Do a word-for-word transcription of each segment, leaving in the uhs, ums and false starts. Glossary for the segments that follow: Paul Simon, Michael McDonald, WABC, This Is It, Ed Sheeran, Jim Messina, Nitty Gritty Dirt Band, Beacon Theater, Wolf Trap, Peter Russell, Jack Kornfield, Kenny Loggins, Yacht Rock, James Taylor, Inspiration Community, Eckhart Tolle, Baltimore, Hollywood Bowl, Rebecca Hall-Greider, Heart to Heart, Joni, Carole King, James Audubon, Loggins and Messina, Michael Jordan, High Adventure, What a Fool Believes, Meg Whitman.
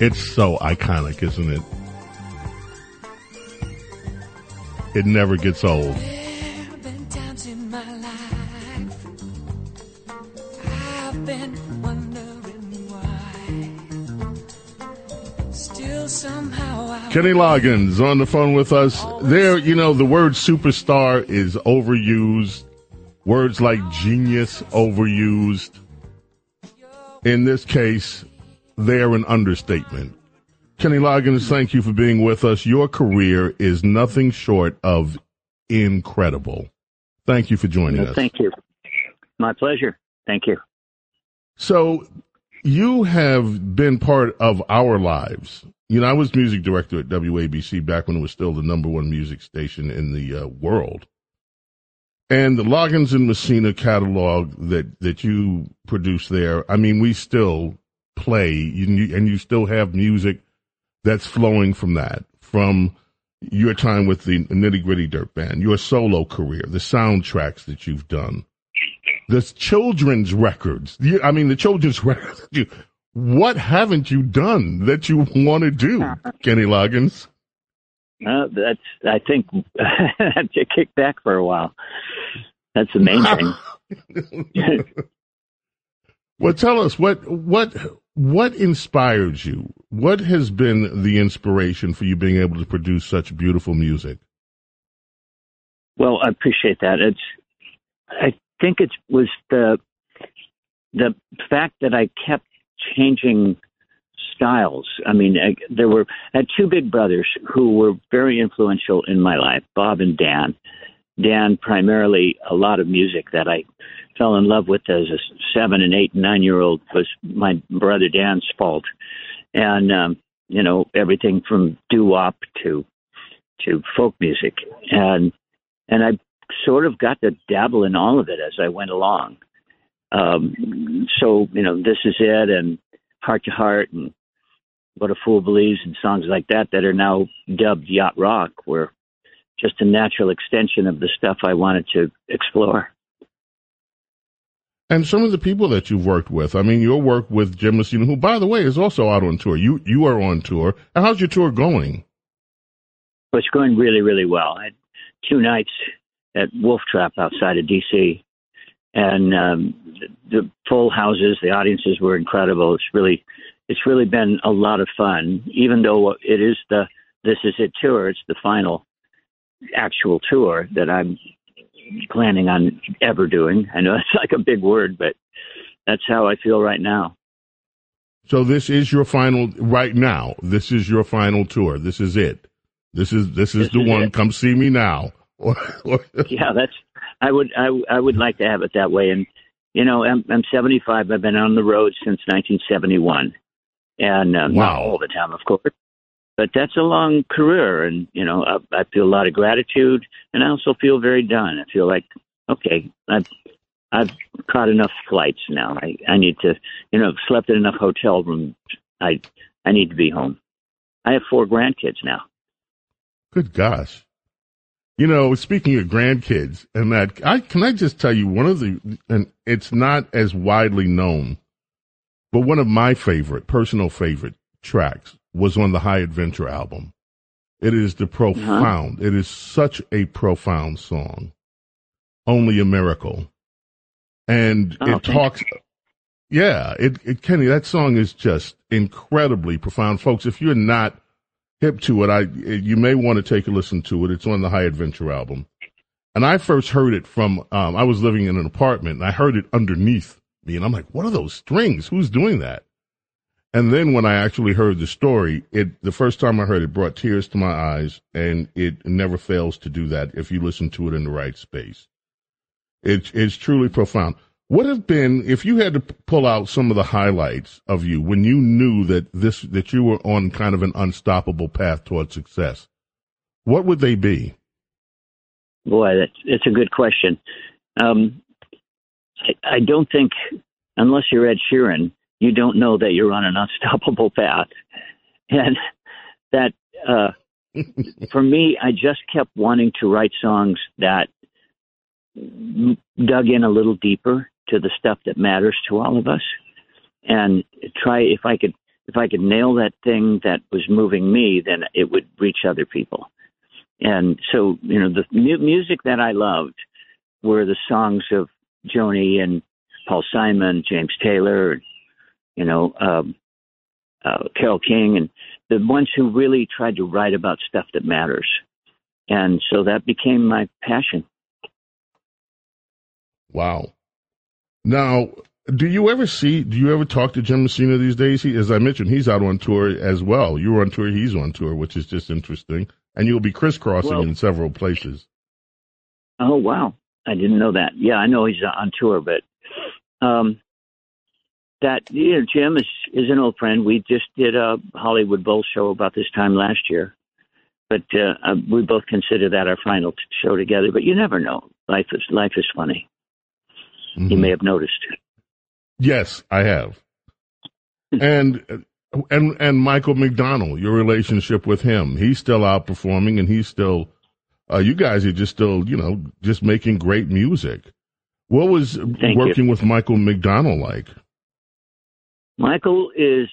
It's so iconic, isn't it? It never gets old. Kenny Loggins on the phone with us. There, you know, the word superstar is overused. Words like genius, overused. In this case, they're an understatement. Kenny Loggins, thank you for being with us. Your career is nothing short of incredible. Thank you for joining us. Thank you. My pleasure. Thank you. So you have been part of our lives. You know, I was music director at W A B C back when it was still the number one music station in the uh, world. And the Loggins and Messina catalog that, that you produce there, I mean, we still play, you, and you still have music that's flowing from that, from your time with the Nitty Gritty Dirt Band, your solo career, the soundtracks that you've done, the children's records. You, I mean, the children's records. You, what haven't you done that you want to do, Kenny Loggins? Uh, that's, I think, to kick back for a while. That's the main thing. Well, tell us, what what what inspires you? What has been the inspiration for you being able to produce such beautiful music? Well, I appreciate that. It's, I think it was the the fact that I kept changing styles. I mean, I, there were I had two big brothers who were very influential in my life, Bob and Dan. Dan, primarily a lot of music that I fell in love with as a seven and eight and nine year old was my brother Dan's fault. And, um, you know, everything from doo-wop to, to folk music. And, and I sort of got to dabble in all of it as I went along. Um, so, you know, This Is It and Heart to Heart and What a Fool Believes and songs like that that are now dubbed Yacht Rock were just a natural extension of the stuff I wanted to explore. And some of the people that you've worked with, I mean, your work with Jim Messina, who, by the way, is also out on tour. You you are on tour. And how's your tour going? Well, it's going really, really well. I had two nights at Wolf Trap outside of D C and um, the, the full houses, the audiences were incredible. It's really, it's really been a lot of fun, even though it is the This Is It tour. It's the final actual tour that I'm planning on ever doing. I know it's like a big word, but that's how I feel right now. So this is your final right now. This is your final tour. This is it. This is this is this the is one. It. Come see me now. Yeah, that's. I would I, I would like to have it that way. And you know, I'm, I'm seventy-five. I've been on the road since nineteen seventy-one, and um, wow. Not all the time, of course. But that's a long career, and, you know, I, I feel a lot of gratitude, and I also feel very done. I feel like, okay, I've, I've caught enough flights now. I, I need to, you know, slept in enough hotel rooms. I I need to be home. I have four grandkids now. Good gosh. You know, speaking of grandkids, and that, I can I just tell you, one of the, and it's not as widely known, but one of my favorite, personal favorite tracks was on the High Adventure album. It is the profound. Uh-huh. It is such a profound song. Only a Miracle. And oh, it talks. Yeah, it, it Kenny, that song is just incredibly profound. Folks, if you're not hip to it, I you may want to take a listen to it. It's on the High Adventure album. And I first heard it from, um, I was living in an apartment, and I heard it underneath me. And I'm like, what are those strings? Who's doing that? And then when I actually heard the story, it the first time I heard it brought tears to my eyes, and it never fails to do that if you listen to it in the right space. It, it's truly profound. What have been, if you had to pull out some of the highlights of you when you knew that this that you were on kind of an unstoppable path towards success, what would they be? Boy, that's, that's a good question. Um, I, I don't think, unless you're Ed Sheeran, you don't know that you're on an unstoppable path. And that, uh, for me, I just kept wanting to write songs that dug in a little deeper to the stuff that matters to all of us. And try, if I could, if I could nail that thing that was moving me, then it would reach other people. And so, you know, the mu- music that I loved were the songs of Joni and Paul Simon, James Taylor, and, you know, um, uh, Carole King, and the ones who really tried to write about stuff that matters. And so that became my passion. Wow. Now, do you ever see, do you ever talk to Jim Messina these days? He, as I mentioned, he's out on tour as well. You're on tour, he's on tour, which is just interesting. And you'll be crisscrossing well, in several places. Oh, wow. I didn't know that. Yeah, I know he's on tour, but um, that, you know, Jim is, is an old friend. We just did a Hollywood Bowl show about this time last year. But uh, we both consider that our final show together. But you never know. Life is, life is funny. Mm-hmm. You may have noticed. Yes, I have. and and and Michael McDonald, your relationship with him, he's still out performing, and he's still, uh, you guys are just still, you know, just making great music. What was Thank working you. with Michael McDonald like? Michael is,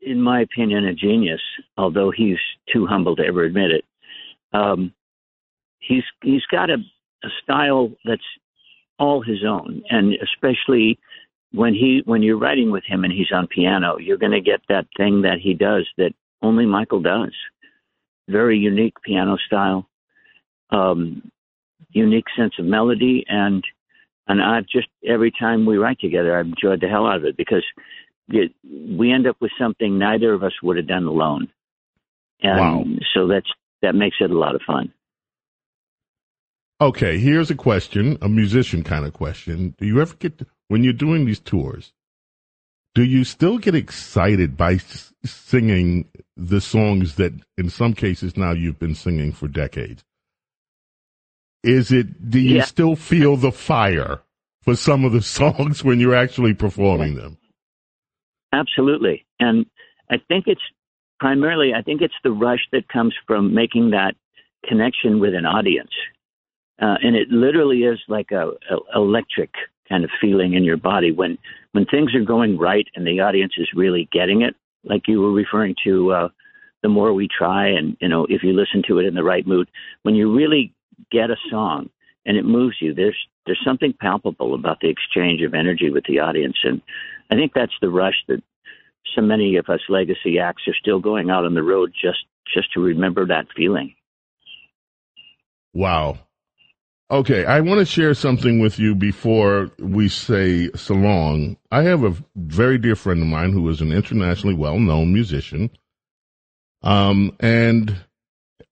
in my opinion, a genius, although he's too humble to ever admit it. Um, he's he's got a, a style that's all his own, and especially when he when you're writing with him and he's on piano, you're going to get that thing that he does that only Michael does. Very unique piano style, um, unique sense of melody, and and I've just every time we write together, I've enjoyed the hell out of it because it, we end up with something neither of us would have done alone, and wow. so that's that makes it a lot of fun. Okay, here's a question, a musician kind of question. Do you ever get, to, when you're doing these tours, do you still get excited by s- singing the songs that in some cases now you've been singing for decades? Is it, do you yeah. still feel the fire for some of the songs when you're actually performing them? Absolutely. And I think it's primarily, I think it's the rush that comes from making that connection with an audience. Uh, and it literally is like a, a electric kind of feeling in your body when when things are going right and the audience is really getting it. Like you were referring to, uh, the more we try, and you know, if you listen to it in the right mood, when you really get a song and it moves you, there's there's something palpable about the exchange of energy with the audience, and I think that's the rush that so many of us legacy acts are still going out on the road just just to remember that feeling. Wow. Okay, I want to share something with you before we say so long. I have a very dear friend of mine who is an internationally well-known musician, um, and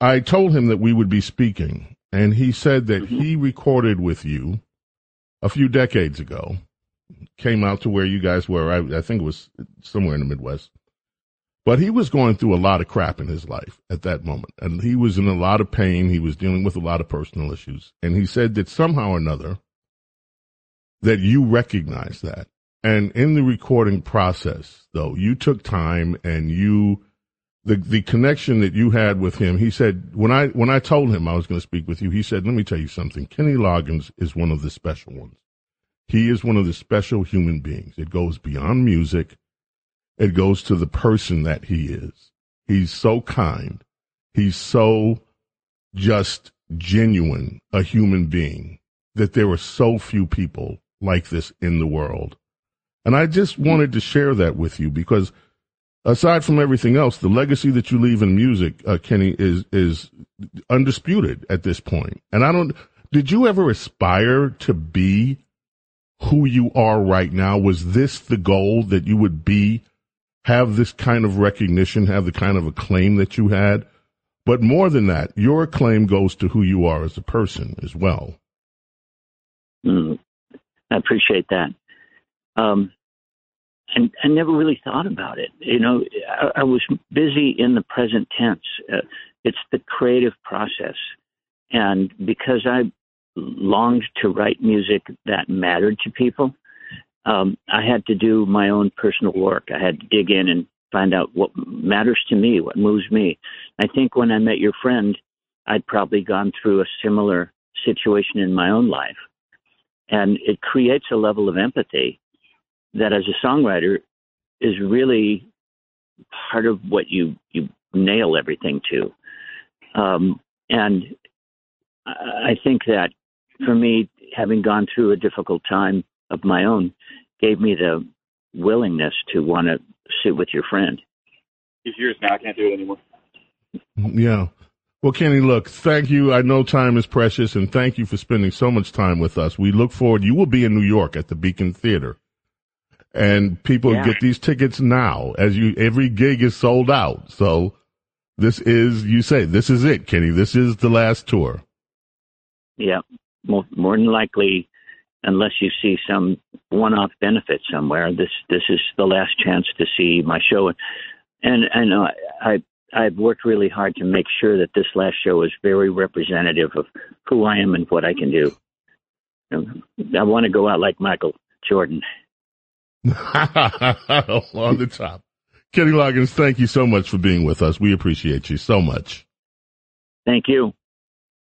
I told him that we would be speaking, and he said that mm-hmm. he recorded with you a few decades ago, came out to where you guys were. I, I think it was somewhere in the Midwest. But he was going through a lot of crap in his life at that moment, and he was in a lot of pain. He was dealing with a lot of personal issues, and he said that somehow or another that you recognized that. And in the recording process, though, you took time, and you the the connection that you had with him. He said, when I when I told him I was going to speak with you, he said, "Let me tell you something. Kenny Loggins is one of the special ones. He is one of the special human beings. It goes beyond music. It goes to the person that he is. He's so kind. He's so just genuine a human being that there are so few people like this in the world." And I just wanted to share that with you because aside from everything else, the legacy that you leave in music, uh, Kenny, is is undisputed at this point. And I don't, did you ever aspire to be who you are right now? Was this the goal, that you would be, have this kind of recognition, have the kind of acclaim that you had? But more than that, your acclaim goes to who you are as a person as well. Mm, I appreciate that. Um, and I never really thought about it. You know, I, I was busy in the present tense. Uh, it's the creative process. And because I longed to write music that mattered to people, Um, I had to do my own personal work. I had to dig in and find out what matters to me, what moves me. I think when I met your friend, I'd probably gone through a similar situation in my own life. And it creates a level of empathy that as a songwriter is really part of what you, you nail everything to. Um, and I think that for me, having gone through a difficult time of my own, gave me the willingness to want to sit with your friend. It's yours now. I can't do it anymore. Yeah. Well, Kenny, look, thank you. I know time is precious, and thank you for spending so much time with us. We look forward. You will be in New York at the Beacon Theater, and people yeah. get these tickets now. As you, every gig is sold out. So this is, you say, this is it, Kenny. This is the last tour. Yeah, more, more than likely, unless you see some one-off benefit somewhere, this this is the last chance to see my show. And and uh, I. I've worked really hard to make sure that this last show is very representative of who I am and what I can do. I want to go out like Michael Jordan. On the top. Kenny Loggins, thank you so much for being with us. We appreciate you so much. Thank you.